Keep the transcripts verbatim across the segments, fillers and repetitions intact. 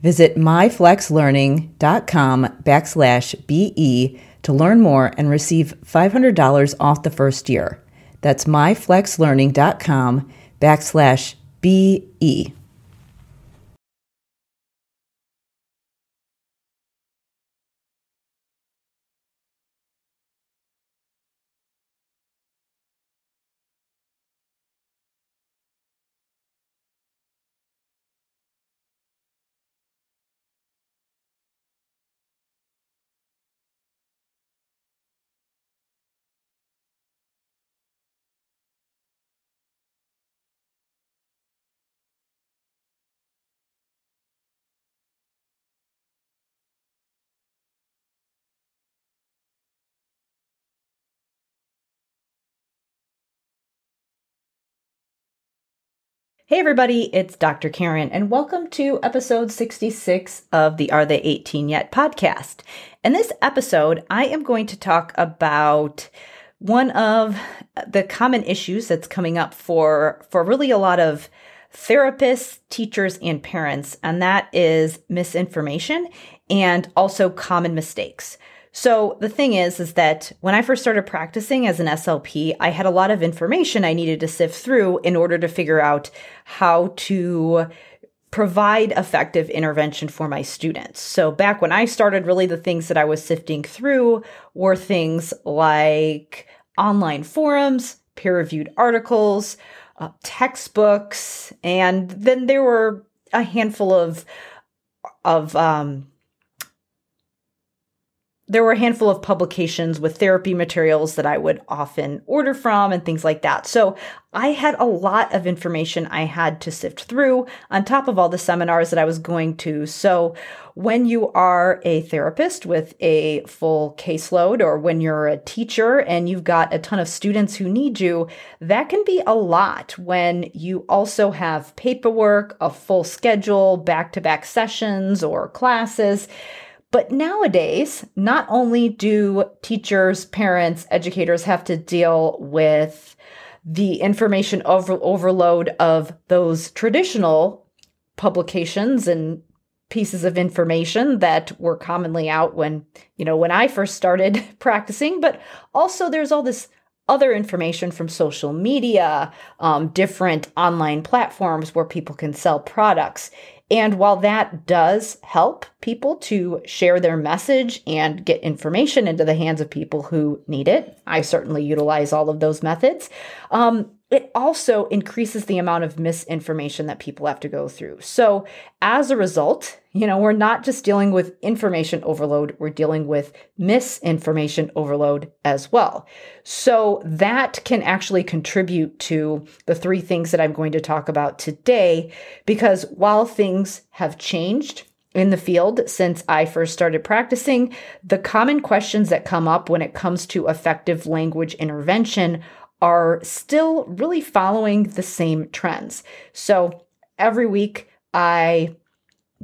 Visit myflexlearning.com backslash BE to learn more and receive five hundred dollars off the first year. That's myflexlearning.com backslash BE. Hey everybody, it's Doctor Karen, and welcome to episode sixty-six of the Are They eighteen Yet podcast. In this episode, I am going to talk about one of the common issues that's coming up for, for really a lot of therapists, teachers, and parents, and that is misinformation and also common mistakes. So the thing is, is that when I first started practicing as an S L P, I had a lot of information I needed to sift through in order to figure out how to provide effective intervention for my students. So back when I started, really the things that I was sifting through were things like online forums, peer-reviewed articles, uh, textbooks, and then there were a handful of, of, um, There were a handful of publications with therapy materials that I would often order from and things like that. So I had a lot of information I had to sift through on top of all the seminars that I was going to. So when you are a therapist with a full caseload, or when you're a teacher and you've got a ton of students who need you, that can be a lot when you also have paperwork, a full schedule, back-to-back sessions or classes. But nowadays, not only do teachers, parents, educators have to deal with the information over- overload of those traditional publications and pieces of information that were commonly out when, you know, when I first started practicing, but also there's all this other information from social media, um, different online platforms where people can sell products. And while that does help people to share their message and get information into the hands of people who need it, I certainly utilize all of those methods, um, it also increases the amount of misinformation that people have to go through. So as a result, you know, we're not just dealing with information overload, we're dealing with misinformation overload as well. So that can actually contribute to the three things that I'm going to talk about today, because while things have changed in the field since I first started practicing, the common questions that come up when it comes to effective language intervention are still really following the same trends. So every week I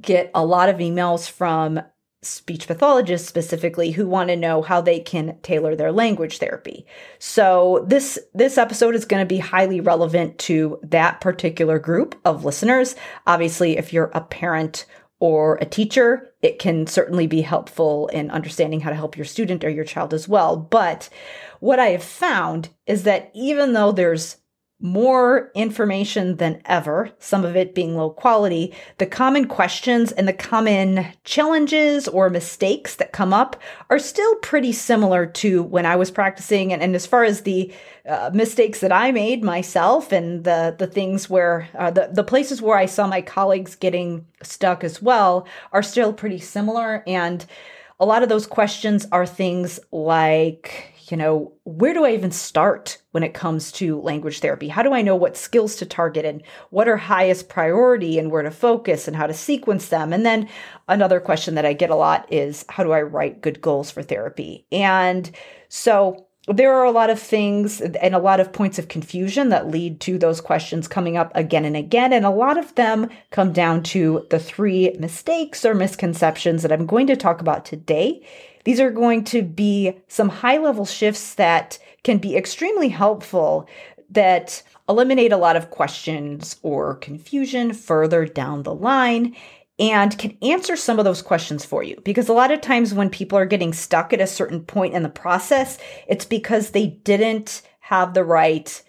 get a lot of emails from speech pathologists specifically who want to know how they can tailor their language therapy. So this, this episode is going to be highly relevant to that particular group of listeners. Obviously, if you're a parent or a teacher, it can certainly be helpful in understanding how to help your student or your child as well. But what I have found is that even though there's more information than ever, some of it being low quality, the common questions and the common challenges or mistakes that come up are still pretty similar to when I was practicing. And, and as far as the uh, mistakes that I made myself and the, the things where, uh, the, the places where I saw my colleagues getting stuck as well are still pretty similar. And a lot of those questions are things like, you know, where do I even start when it comes to language therapy? How do I know what skills to target and what are highest priority and where to focus and how to sequence them? And then another question that I get a lot is, how do I write good goals for therapy? And so there are a lot of things and a lot of points of confusion that lead to those questions coming up again and again. And a lot of them come down to the three mistakes or misconceptions that I'm going to talk about today. These are going to be some high-level shifts that can be extremely helpful that eliminate a lot of questions or confusion further down the line and can answer some of those questions for you. Because a lot of times when people are getting stuck at a certain point in the process, it's because they didn't have the right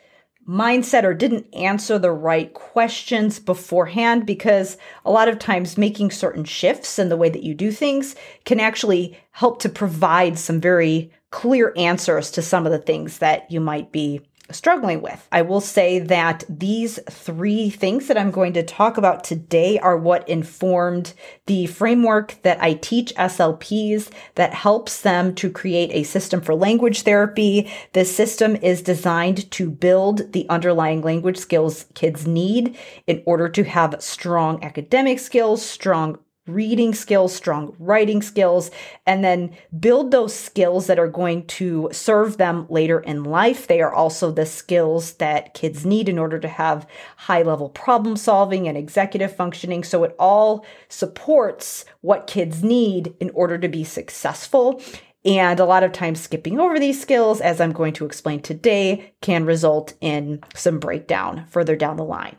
mindset or didn't answer the right questions beforehand, because a lot of times making certain shifts in the way that you do things can actually help to provide some very clear answers to some of the things that you might be struggling with. I will say that these three things that I'm going to talk about today are what informed the framework that I teach S L Ps that helps them to create a system for language therapy. This system is designed to build the underlying language skills kids need in order to have strong academic skills, strong reading skills, strong writing skills, and then build those skills that are going to serve them later in life. They are also the skills that kids need in order to have high-level problem solving and executive functioning. So it all supports what kids need in order to be successful. And a lot of times skipping over these skills, as I'm going to explain today, can result in some breakdown further down the line.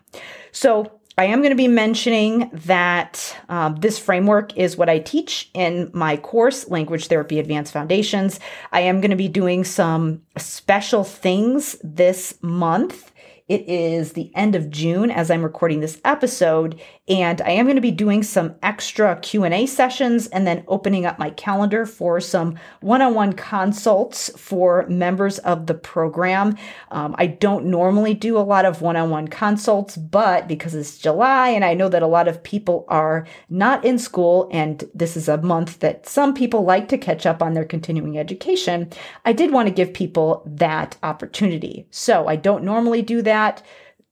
So I am going to be mentioning that um, this framework is what I teach in my course, Language Therapy Advanced Foundations. I am going to be doing some special things this month. It is the end of June as I'm recording this episode, and I am going to be doing some extra Q and A sessions and then opening up my calendar for some one-on-one consults for members of the program. Um, I don't normally do a lot of one-on-one consults, but because it's July and I know that a lot of people are not in school and this is a month that some people like to catch up on their continuing education, I did want to give people that opportunity. So I don't normally do that.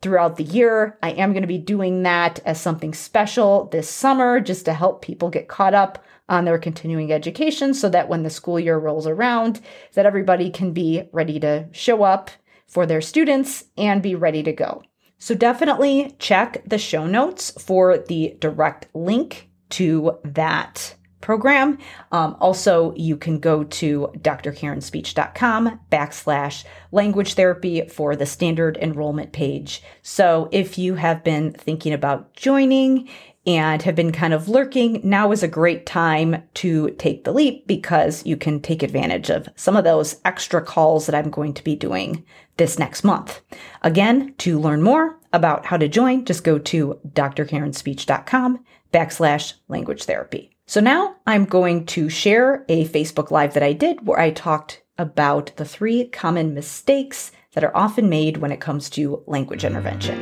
Throughout the year, I am going to be doing that as something special this summer just to help people get caught up on their continuing education so that when the school year rolls around, that everybody can be ready to show up for their students and be ready to go. So definitely check the show notes for the direct link to that program. Um, also, you can go to drkarenspeech.com backslash language therapy for the standard enrollment page. So if you have been thinking about joining and have been kind of lurking, now is a great time to take the leap because you can take advantage of some of those extra calls that I'm going to be doing this next month. Again, to learn more about how to join, just go to drkarenspeech.com backslash language therapy. So now I'm going to share a Facebook Live that I did where I talked about the three common mistakes that are often made when it comes to language intervention.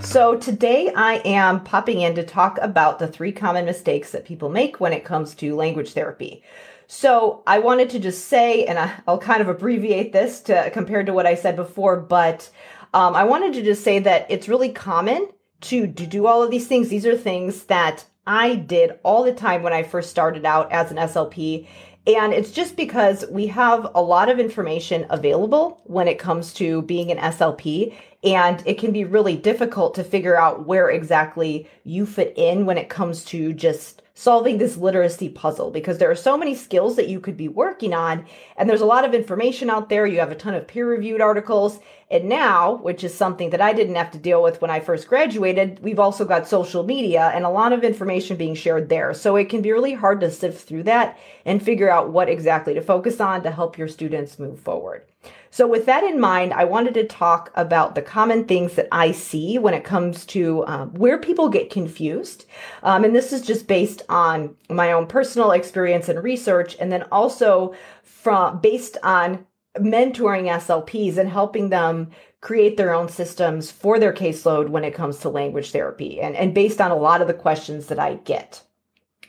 So today I am popping in to talk about the three common mistakes that people make when it comes to language therapy. So I wanted to just say, and I'll kind of abbreviate this to compared to what I said before, but um, I wanted to just say that it's really common to, to do all of these things. These are things that I did all the time when I first started out as an S L P. And it's just because we have a lot of information available when it comes to being an S L P, and it can be really difficult to figure out where exactly you fit in when it comes to just solving this literacy puzzle, because there are so many skills that you could be working on, and there's a lot of information out there. You have a ton of peer-reviewed articles, and now, which is something that I didn't have to deal with when I first graduated, we've also got social media and a lot of information being shared there. So it can be really hard to sift through that and figure out what exactly to focus on to help your students move forward. So with that in mind, I wanted to talk about the common things that I see when it comes to um, where people get confused. Um, and this is just based on my own personal experience and research, and then also from based on mentoring S L Ps and helping them create their own systems for their caseload when it comes to language therapy, and, and based on a lot of the questions that I get.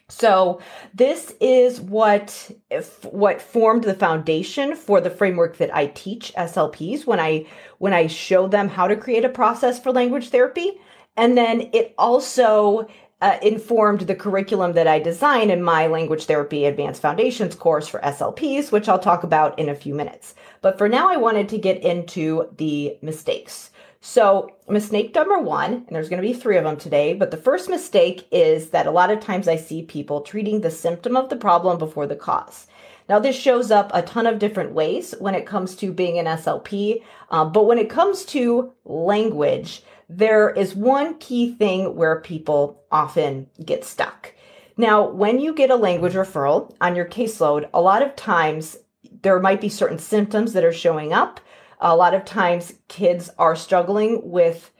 So this is what if, what formed the foundation for the framework that I teach S L Ps when I when I show them how to create a process for language therapy. And then it also uh, informed the curriculum that I design in my Language Therapy Advanced Foundations course for S L Ps, which I'll talk about in a few minutes. But for now, I wanted to get into the mistakes. So mistake number one, and there's going to be three of them today, but the first mistake is that a lot of times I see people treating the symptom of the problem before the cause. Now, this shows up a ton of different ways when it comes to being an S L P, uh, but when it comes to language, there is one key thing where people often get stuck. Now, when you get a language referral on your caseload, a lot of times there might be certain symptoms that are showing up. A lot of times kids are struggling with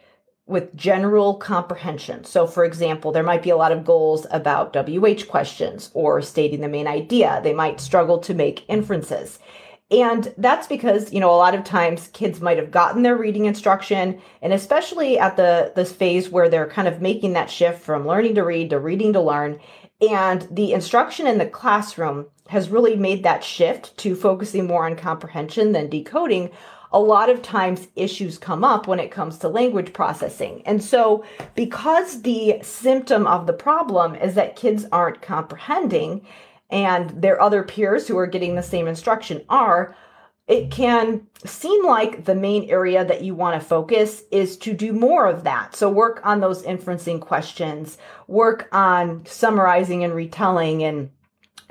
with general comprehension. So for example, there might be a lot of goals about W H questions or stating the main idea. They might struggle to make inferences. And that's because, you know, a lot of times kids might have gotten their reading instruction, and especially at the this phase where they're kind of making that shift from learning to read to reading to learn. And the instruction in the classroom has really made that shift to focusing more on comprehension than decoding. A lot of times issues come up when it comes to language processing. And so because the symptom of the problem is that kids aren't comprehending and their other peers who are getting the same instruction are, it can seem like the main area that you want to focus is to do more of that. So work on those inferencing questions, work on summarizing and retelling and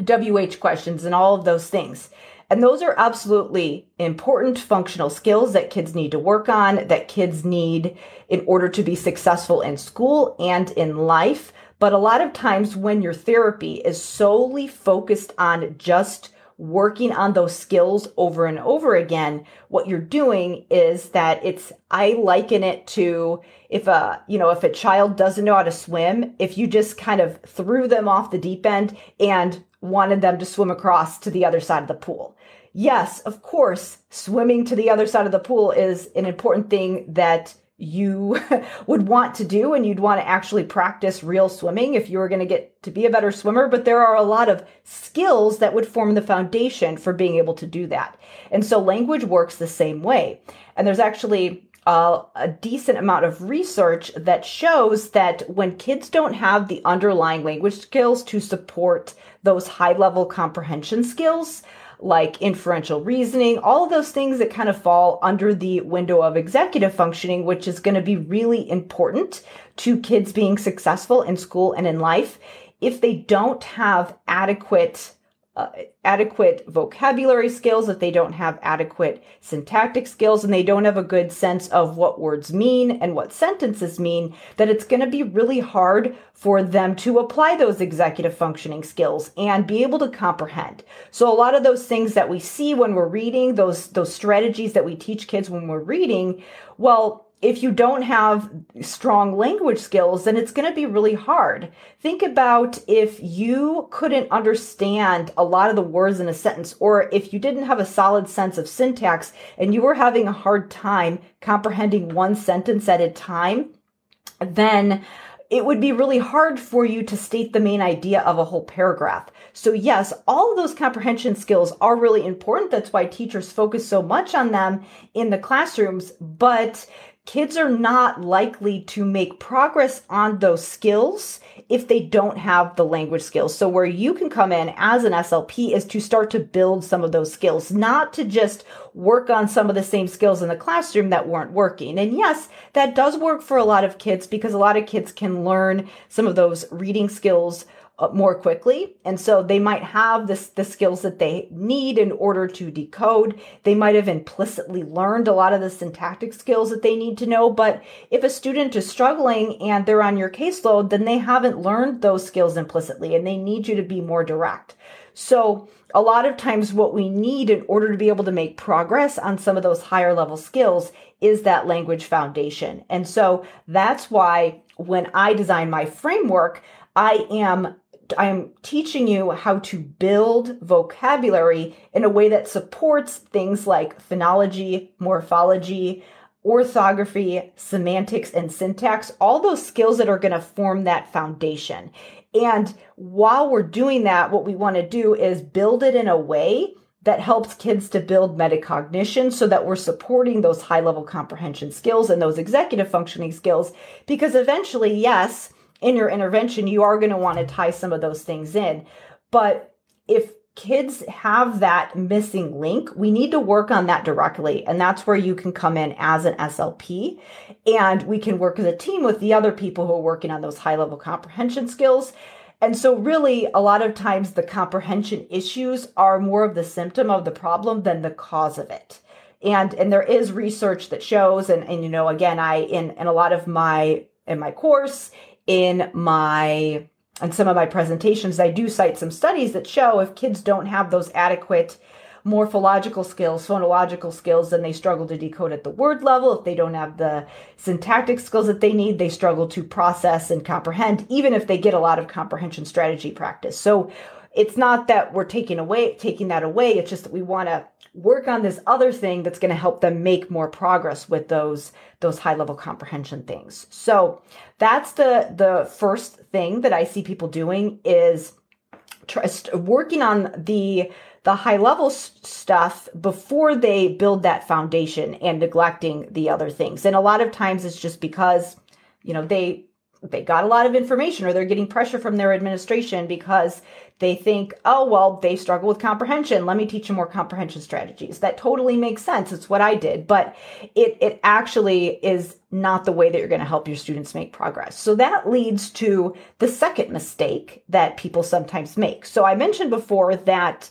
W H questions and all of those things. And those are absolutely important functional skills that kids need to work on, that kids need in order to be successful in school and in life. But a lot of times when your therapy is solely focused on just working on those skills over and over again, what you're doing is that it's, I liken it to if a, you know, if a child doesn't know how to swim, if you just kind of threw them off the deep end and wanted them to swim across to the other side of the pool. Yes, of course, swimming to the other side of the pool is an important thing that you would want to do, and you'd want to actually practice real swimming if you were going to get to be a better swimmer. But there are a lot of skills that would form the foundation for being able to do that. And so language works the same way. And there's actually Uh, a decent amount of research that shows that when kids don't have the underlying language skills to support those high-level comprehension skills, like inferential reasoning, all of those things that kind of fall under the window of executive functioning, which is going to be really important to kids being successful in school and in life, if they don't have adequate Uh, adequate vocabulary skills, if they don't have adequate syntactic skills, and they don't have a good sense of what words mean and what sentences mean, that it's going to be really hard for them to apply those executive functioning skills and be able to comprehend. So a lot of those things that we see when we're reading, those, those strategies that we teach kids when we're reading, well, if you don't have strong language skills, then it's going to be really hard. Think about if you couldn't understand a lot of the words in a sentence, or if you didn't have a solid sense of syntax and you were having a hard time comprehending one sentence at a time, then it would be really hard for you to state the main idea of a whole paragraph. So yes, all of those comprehension skills are really important. That's why teachers focus so much on them in the classrooms, but kids are not likely to make progress on those skills if they don't have the language skills. So where you can come in as an S L P is to start to build some of those skills, not to just work on some of the same skills in the classroom that weren't working. And yes, that does work for a lot of kids because a lot of kids can learn some of those reading skills more quickly. And so they might have this, the skills that they need in order to decode. They might have implicitly learned a lot of the syntactic skills that they need to know. But if a student is struggling and they're on your caseload, then they haven't learned those skills implicitly and they need you to be more direct. So a lot of times what we need in order to be able to make progress on some of those higher level skills is that language foundation. And so that's why when I design my framework, I am I am teaching you how to build vocabulary in a way that supports things like phonology, morphology, orthography, semantics, and syntax, all those skills that are going to form that foundation. And while we're doing that, what we want to do is build it in a way that helps kids to build metacognition so that we're supporting those high-level comprehension skills and those executive functioning skills, because eventually, yes, in your intervention, you are going to want to tie some of those things in. But if kids have that missing link, we need to work on that directly. And that's where you can come in as an S L P. And we can work as a team with the other people who are working on those high-level comprehension skills. And so really, a lot of times the comprehension issues are more of the symptom of the problem than the cause of it. And, and there is research that shows, and, and you know, again, I in, in a lot of my, in my course, In my, in some of my presentations, I do cite some studies that show if kids don't have those adequate morphological skills, phonological skills, then they struggle to decode at the word level. If they don't have the syntactic skills that they need, they struggle to process and comprehend, even if they get a lot of comprehension strategy practice. So it's not that we're taking away, taking that away. It's just that we want to work on this other thing that's going to help them make more progress with those, those high-level comprehension things. So that's the, the first thing that I see people doing is try, working on the, the high-level stuff before they build that foundation and neglecting the other things. And a lot of times it's just because, you know, they... they got a lot of information or they're getting pressure from their administration because they think, oh, well, they struggle with comprehension. Let me teach them more comprehension strategies. That totally makes sense. It's what I did, but it, it actually is not the way that you're going to help your students make progress. So that leads to the second mistake that people sometimes make. So I mentioned before that,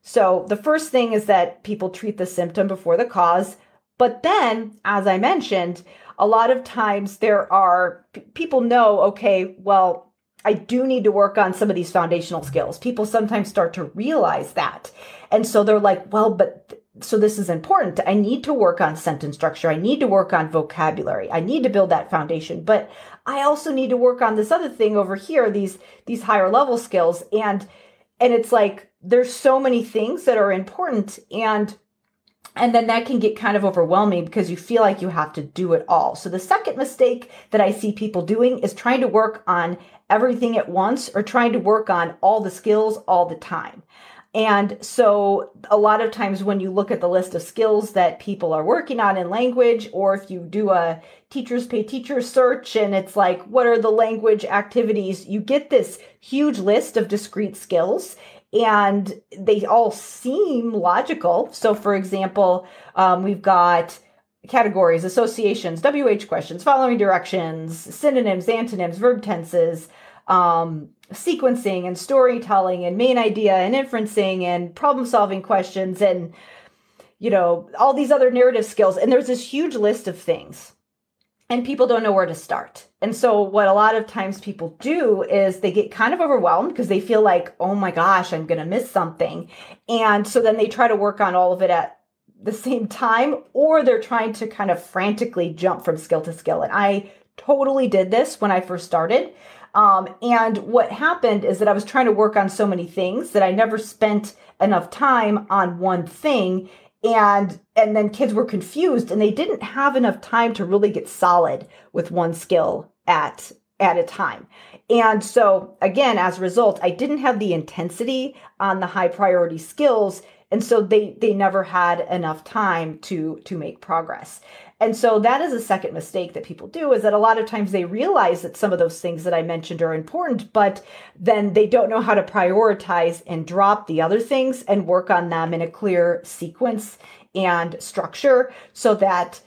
so the first thing is that people treat the symptom before the cause. But then, as I mentioned, a lot of times there are, people know, okay, well, I do need to work on some of these foundational skills. People sometimes start to realize that. And so they're like, well, but so this is important. I need to work on sentence structure. I need to work on vocabulary. I need to build that foundation. But I also need to work on this other thing over here, these, these higher level skills. And, and it's like, there's so many things that are important. And And then that can get kind of overwhelming because you feel like you have to do it all. So the second mistake that I see people doing is trying to work on everything at once or trying to work on all the skills all the time. And so a lot of times when you look at the list of skills that people are working on in language, or if you do a teachers pay teachers search and it's like, what are the language activities? You get this huge list of discrete skills. And they all seem logical. So for example, um, we've got categories, associations, W H questions, following directions, synonyms, antonyms, verb tenses, um, sequencing and storytelling and main idea and inferencing and problem solving questions and, you know, all these other narrative skills. And there's this huge list of things. And people don't know where to start. And so what a lot of times people do is they get kind of overwhelmed because they feel like, oh my gosh, I'm going to miss something. And so then they try to work on all of it at the same time, or they're trying to kind of frantically jump from skill to skill. And I totally did this when I first started. Um, and what happened is that I was trying to work on so many things that I never spent enough time on one thing. And and then kids were confused and they didn't have enough time to really get solid with one skill at, at a time. And so again, as a result, I didn't have the intensity on the high priority skills And so they they never had enough time to to make progress. And so that is a second mistake that people do, is that a lot of times they realize that some of those things that I mentioned are important, but then they don't know how to prioritize and drop the other things and work on them in a clear sequence and structure so that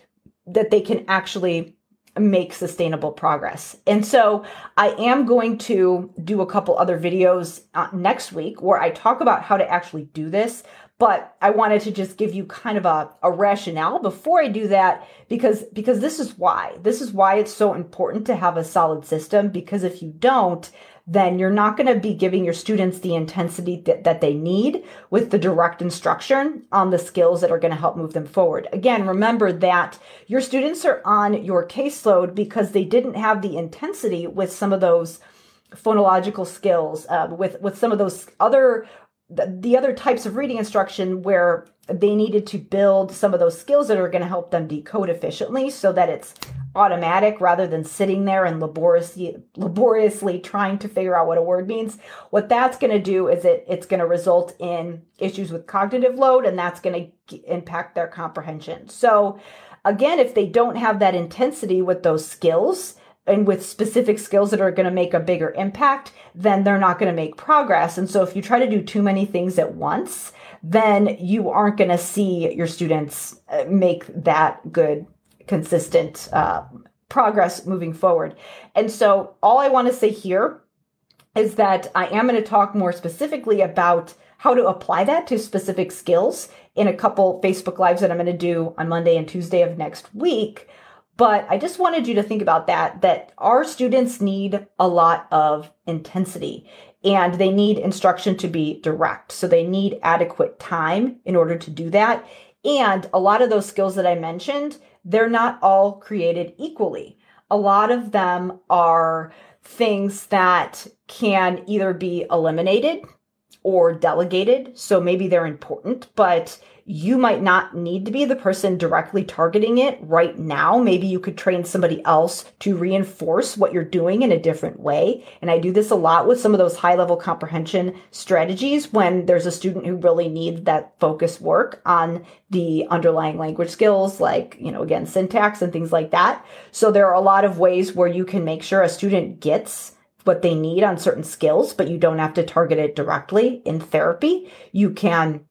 that they can actually make sustainable progress. And so I am going to do a couple other videos uh, next week where I talk about how to actually do this. But I wanted to just give you kind of a, a rationale before I do that, because, because this is why. This is why it's so important to have a solid system, because if you don't, then you're not going to be giving your students the intensity that, that they need with the direct instruction on the skills that are going to help move them forward. Again, remember that your students are on your caseload because they didn't have the intensity with some of those phonological skills, uh, with, with some of those other the other types of reading instruction where they needed to build some of those skills that are going to help them decode efficiently so that it's automatic rather than sitting there and laboriously, laboriously trying to figure out what a word means. What that's going to do is it it's going to result in issues with cognitive load, and that's going to impact their comprehension. So again, if they don't have that intensity with those skills, and with specific skills that are going to make a bigger impact, then they're not going to make progress. And so if you try to do too many things at once, then you aren't going to see your students make that good, consistent uh, progress moving forward. And so all I want to say here is that I am going to talk more specifically about how to apply that to specific skills in a couple Facebook Lives that I'm going to do on Monday and Tuesday of next week. But I just wanted you to think about that, that our students need a lot of intensity and they need instruction to be direct. So they need adequate time in order to do that. And a lot of those skills that I mentioned, they're not all created equally. A lot of them are things that can either be eliminated or delegated. So maybe they're important, but you might not need to be the person directly targeting it right now. Maybe you could train somebody else to reinforce what you're doing in a different way. And I do this a lot with some of those high-level comprehension strategies when there's a student who really needs that focus work on the underlying language skills, like, you know, again, syntax and things like that. So there are a lot of ways where you can make sure a student gets what they need on certain skills, but you don't have to target it directly. In therapy, you can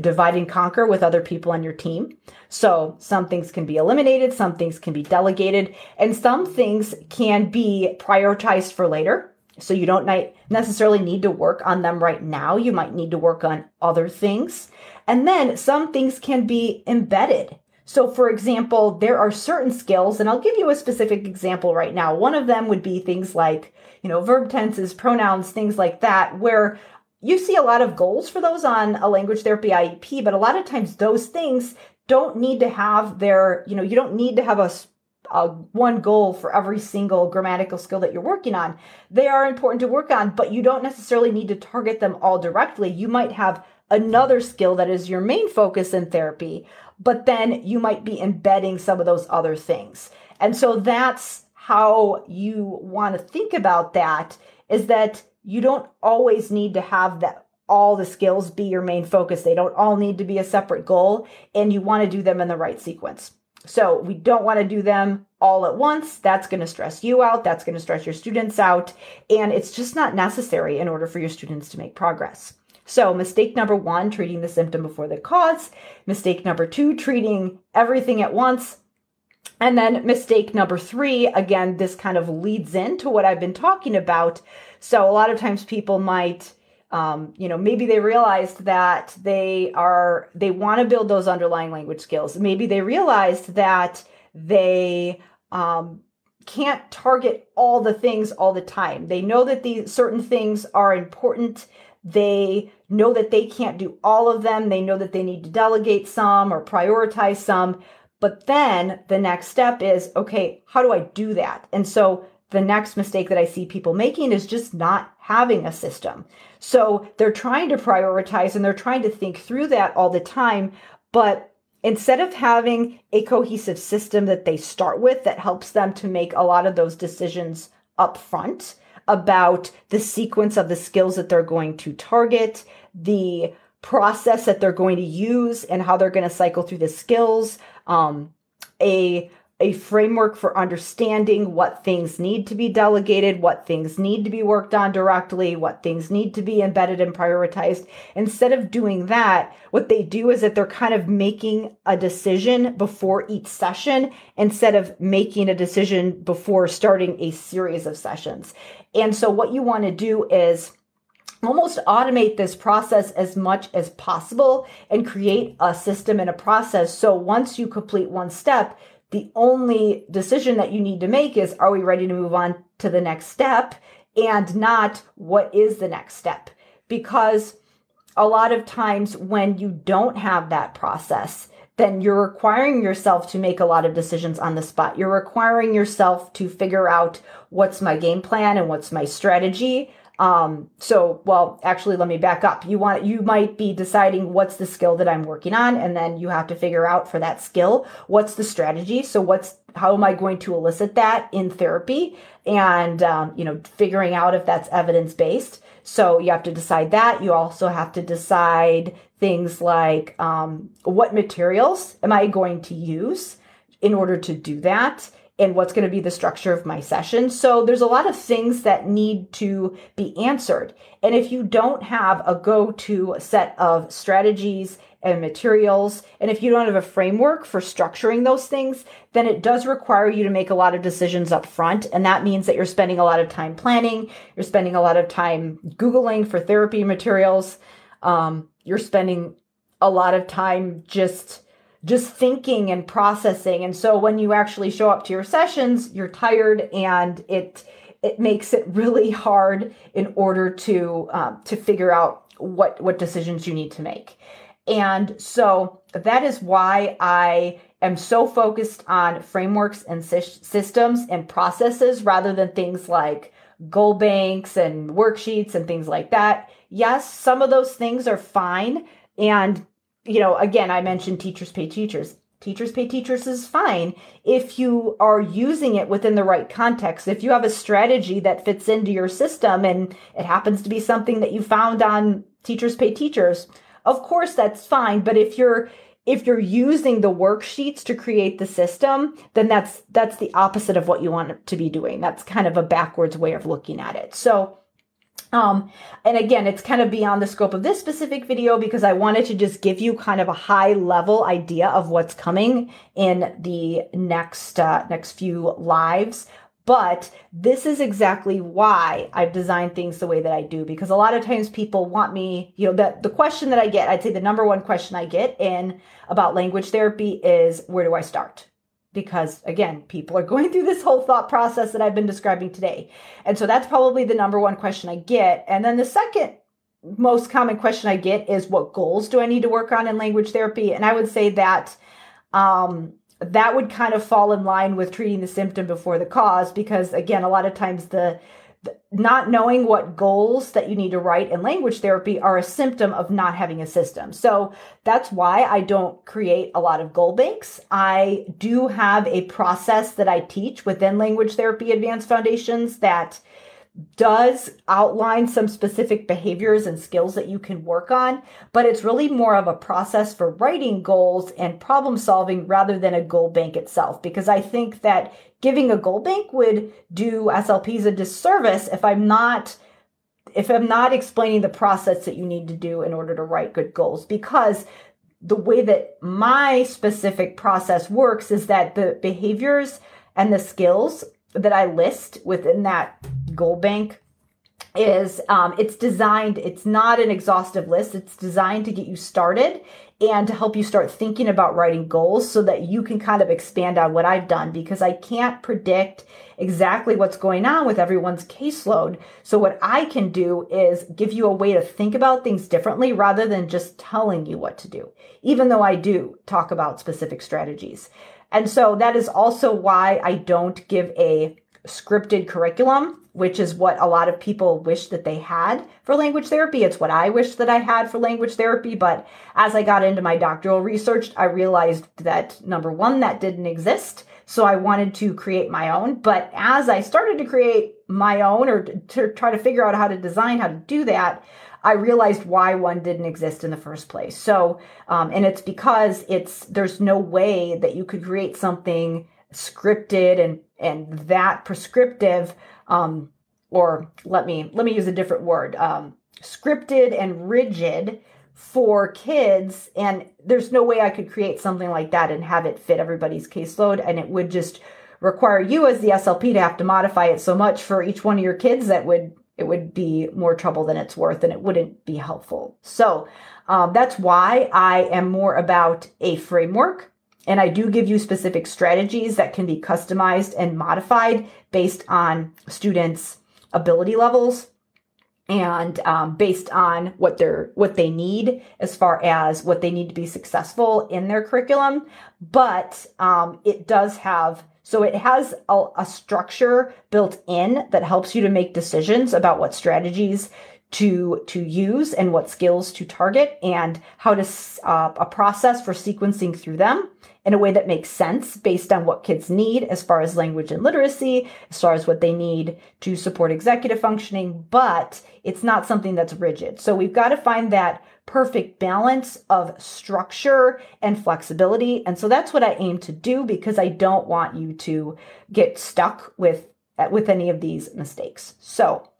divide and conquer with other people on your team. So some things can be eliminated, some things can be delegated, and some things can be prioritized for later. So you don't necessarily need to work on them right now. You might need to work on other things. And then some things can be embedded. So for example, there are certain skills, and I'll give you a specific example right now. One of them would be things like, you know, verb tenses, pronouns, things like that, where you see a lot of goals for those on a language therapy I E P, but a lot of times those things don't need to have their, you know, you don't need to have a, a one goal for every single grammatical skill that you're working on. They are important to work on, but you don't necessarily need to target them all directly. You might have another skill that is your main focus in therapy, but then you might be embedding some of those other things. And so that's how you want to think about that, is that you don't always need to have that all the skills be your main focus. They don't all need to be a separate goal, and you want to do them in the right sequence. So we don't want to do them all at once. That's going to stress you out. That's going to stress your students out. And it's just not necessary in order for your students to make progress. So mistake number one, treating the symptom before the cause. Mistake number two, treating everything at once. And then mistake number three, again, this kind of leads into what I've been talking about. So a lot of times people might, um, you know, maybe they realized that they are, they want to build those underlying language skills. Maybe they realized that they um, can't target all the things all the time. They know that these certain things are important. They know that they can't do all of them. They know that they need to delegate some or prioritize some. But then the next step is, okay, how do I do that? And so the next mistake that I see people making is just not having a system. So they're trying to prioritize and they're trying to think through that all the time. But instead of having a cohesive system that they start with that helps them to make a lot of those decisions up front about the sequence of the skills that they're going to target, the process that they're going to use and how they're going to cycle through the skills, um, a a framework for understanding what things need to be delegated, what things need to be worked on directly, what things need to be embedded and prioritized. Instead of doing that, what they do is that they're kind of making a decision before each session instead of making a decision before starting a series of sessions. And so what you want to do is almost automate this process as much as possible and create a system and a process. So once you complete one step, the only decision that you need to make is, are we ready to move on to the next step? And not, what is the next step? Because a lot of times when you don't have that process, then you're requiring yourself to make a lot of decisions on the spot. You're requiring yourself to figure out what's my game plan and what's my strategy. Um, so, well, actually, let me back up. You want, you might be deciding what's the skill that I'm working on. And then you have to figure out for that skill, what's the strategy? So what's, how am I going to elicit that in therapy? And, um, you know, figuring out if that's evidence-based. So you have to decide that. You also have to decide things like, um, what materials am I going to use in order to do that? And what's going to be the structure of my session. So there's a lot of things that need to be answered. And if you don't have a go-to set of strategies and materials, and if you don't have a framework for structuring those things, then it does require you to make a lot of decisions up front. And that means that you're spending a lot of time planning, you're spending a lot of time Googling for therapy materials, um, you're spending a lot of time just just thinking and processing. And so when you actually show up to your sessions, you're tired, and it it makes it really hard in order to um, to figure out what, what decisions you need to make. And so that is why I am so focused on frameworks and sy- systems and processes rather than things like goal banks and worksheets and things like that. Yes, some of those things are fine, and you know, again, I mentioned teachers pay teachers. Teachers pay teachers is fine if you are using it within the right context. If you have a strategy that fits into your system and it happens to be something that you found on Teachers Pay Teachers, of course, that's fine. But if you're if you're using the worksheets to create the system, then that's that's the opposite of what you want to be doing. That's kind of a backwards way of looking at it. So Um, and again, it's kind of beyond the scope of this specific video because I wanted to just give you kind of a high level idea of what's coming in the next, uh, next few lives. But this is exactly why I've designed things the way that I do, because a lot of times people want me, you know, that the question that I get, I'd say the number one question I get in about language therapy is, where do I start? Because again, people are going through this whole thought process that I've been describing today. And so that's probably the number one question I get. And then the second most common question I get is, what goals do I need to work on in language therapy? And I would say that um, that would kind of fall in line with treating the symptom before the cause, because again, a lot of times the not knowing what goals that you need to write in language therapy are a symptom of not having a system. So that's why I don't create a lot of goal banks. I do have a process that I teach within Language Therapy Advanced Foundations that does outline some specific behaviors and skills that you can work on, but it's really more of a process for writing goals and problem solving rather than a goal bank itself, because I think that giving a goal bank would do S L Ps a disservice if I'm not if I'm not explaining the process that you need to do in order to write good goals, because the way that my specific process works is that the behaviors and the skills that I list within that goal bank is um, it's designed, it's not an exhaustive list. It's designed to get you started and to help you start thinking about writing goals so that you can kind of expand on what I've done, because I can't predict exactly what's going on with everyone's caseload. So what I can do is give you a way to think about things differently rather than just telling you what to do, even though I do talk about specific strategies. And so that is also why I don't give a scripted curriculum, which is what a lot of people wish that they had for language therapy. It's what I wish that I had for language therapy. But as I got into my doctoral research, I realized that, number one, that didn't exist. So I wanted to create my own. But as I started to create my own, or to try to figure out how to design, how to do that, I realized why one didn't exist in the first place. So, um, and it's because it's, there's no way that you could create something scripted and, and that prescriptive, um, or let me, let me use a different word, um, scripted and rigid for kids. And there's no way I could create something like that and have it fit everybody's caseload. And it would just require you as the S L P to have to modify it so much for each one of your kids that would, it would be more trouble than it's worth and it wouldn't be helpful. So um, that's why I am more about a framework. And I do give you specific strategies that can be customized and modified based on students' ability levels and um, based on what they're what they need as far as what they need to be successful in their curriculum. But um, it does have, so it has a, a structure built in that helps you to make decisions about what strategies to to use and what skills to target and how to uh, a process for sequencing through them in a way that makes sense based on what kids need as far as language and literacy, as far as what they need to support executive functioning, but it's not something that's rigid. So we've got to find that perfect balance of structure and flexibility. And so that's what I aim to do because I don't want you to get stuck with, with any of these mistakes. So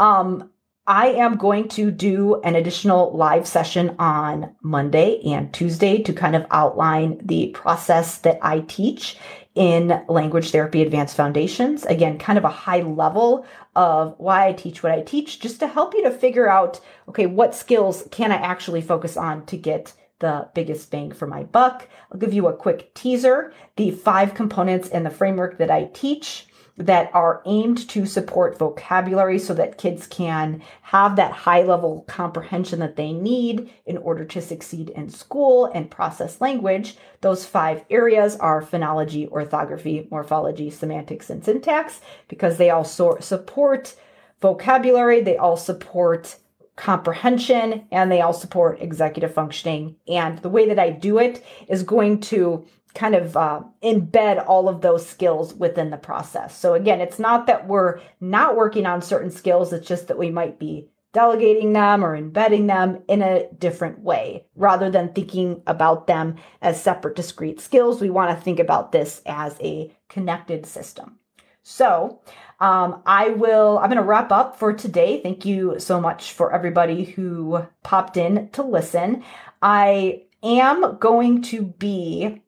um, I am going to do an additional live session on Monday and Tuesday to kind of outline the process that I teach in Language Therapy Advanced Foundations. Again, kind of a high level of why I teach what I teach, just to help you to figure out, okay, what skills can I actually focus on to get the biggest bang for my buck? I'll give you a quick teaser, the five components and the framework that I teach that are aimed to support vocabulary so that kids can have that high level comprehension that they need in order to succeed in school and process language. Those five areas are phonology, orthography, morphology, semantics, and syntax, because they all so- support vocabulary, they all support comprehension, and they all support executive functioning. And the way that I do it is going to kind of uh, embed all of those skills within the process. So again, it's not that we're not working on certain skills, it's just that we might be delegating them or embedding them in a different way. Rather than thinking about them as separate discrete skills, we want to think about this as a connected system. So um, I will, I'm going to wrap up for today. Thank you so much for everybody who popped in to listen. I am going to be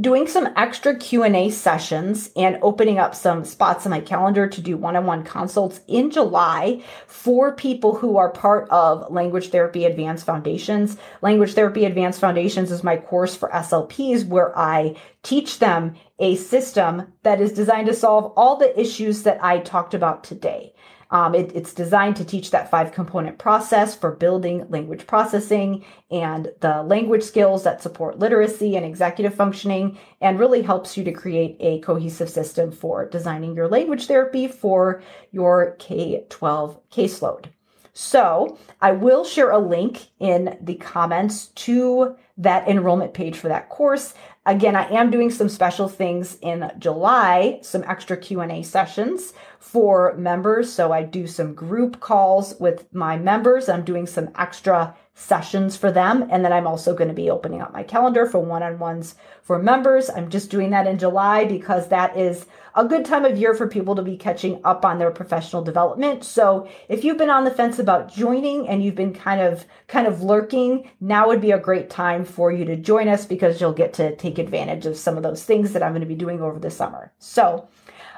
doing some extra Q and A sessions and opening up some spots in my calendar to do one-on-one consults in July for people who are part of Language Therapy Advanced Foundations. Language Therapy Advanced Foundations is my course for S L Ps where I teach them a system that is designed to solve all the issues that I talked about today. Um, it, it's designed to teach that five-component process for building language processing and the language skills that support literacy and executive functioning, and really helps you to create a cohesive system for designing your language therapy for your K twelve caseload. So I will share a link in the comments to that enrollment page for that course. Again, I am doing some special things in July, some extra Q and A sessions for members. So I do some group calls with my members. I'm doing some extra sessions for them. And then I'm also going to be opening up my calendar for one-on-ones for members. I'm just doing that in July because that is a good time of year for people to be catching up on their professional development. So if you've been on the fence about joining and you've been kind of kind of lurking, now would be a great time for you to join us because you'll get to take advantage of some of those things that I'm going to be doing over the summer. So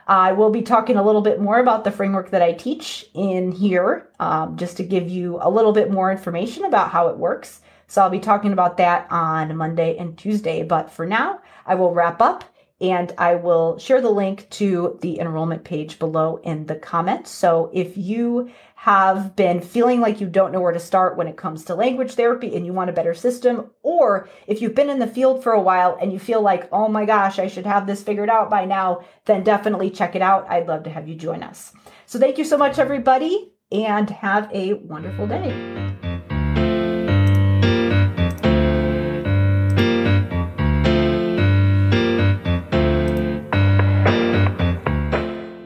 I will be talking a little bit more about the framework that I teach in here, um, just to give you a little bit more information about how it works. So I'll be talking about that on Monday and Tuesday. But for now, I will wrap up and I will share the link to the enrollment page below in the comments. So if you have been feeling like you don't know where to start when it comes to language therapy and you want a better system, or if you've been in the field for a while and you feel like, oh my gosh, I should have this figured out by now, then definitely check it out. I'd love to have you join us. So thank you so much, everybody, and have a wonderful day.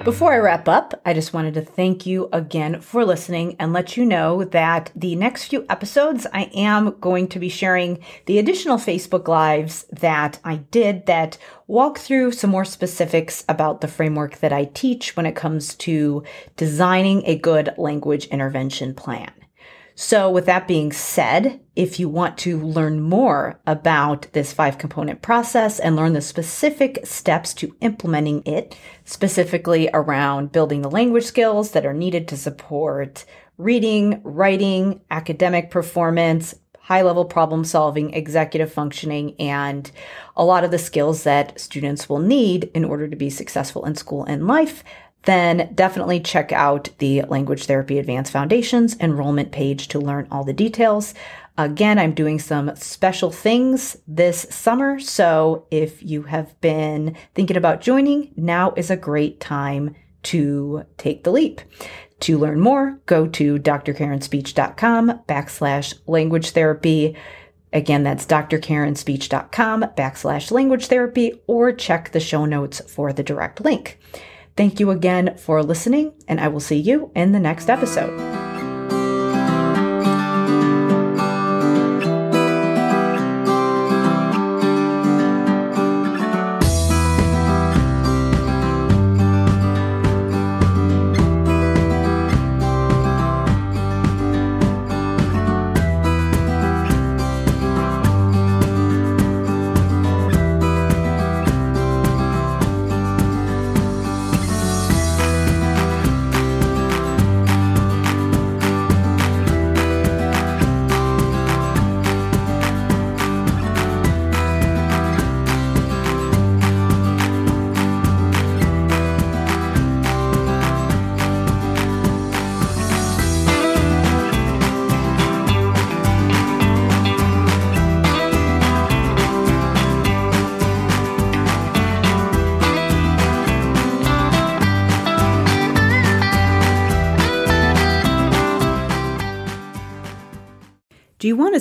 Before I wrap up, I just wanted to thank you again for listening and let you know that the next few episodes, I am going to be sharing the additional Facebook Lives that I did that walk through some more specifics about the framework that I teach when it comes to designing a good language intervention plan. So with that being said, if you want to learn more about this five-component process and learn the specific steps to implementing it, specifically around building the language skills that are needed to support reading, writing, academic performance, high-level problem solving, executive functioning, and a lot of the skills that students will need in order to be successful in school and life, then definitely check out the Language Therapy Advanced Foundations enrollment page to learn all the details. Again, I'm doing some special things this summer, so if you have been thinking about joining, now is a great time to take the leap. To learn more, go to drkarenspeech.com backslash language therapy. Again, that's drkarenspeech.com backslash language therapy, or check the show notes for the direct link. Thank you again for listening, and I will see you in the next episode. Do you want to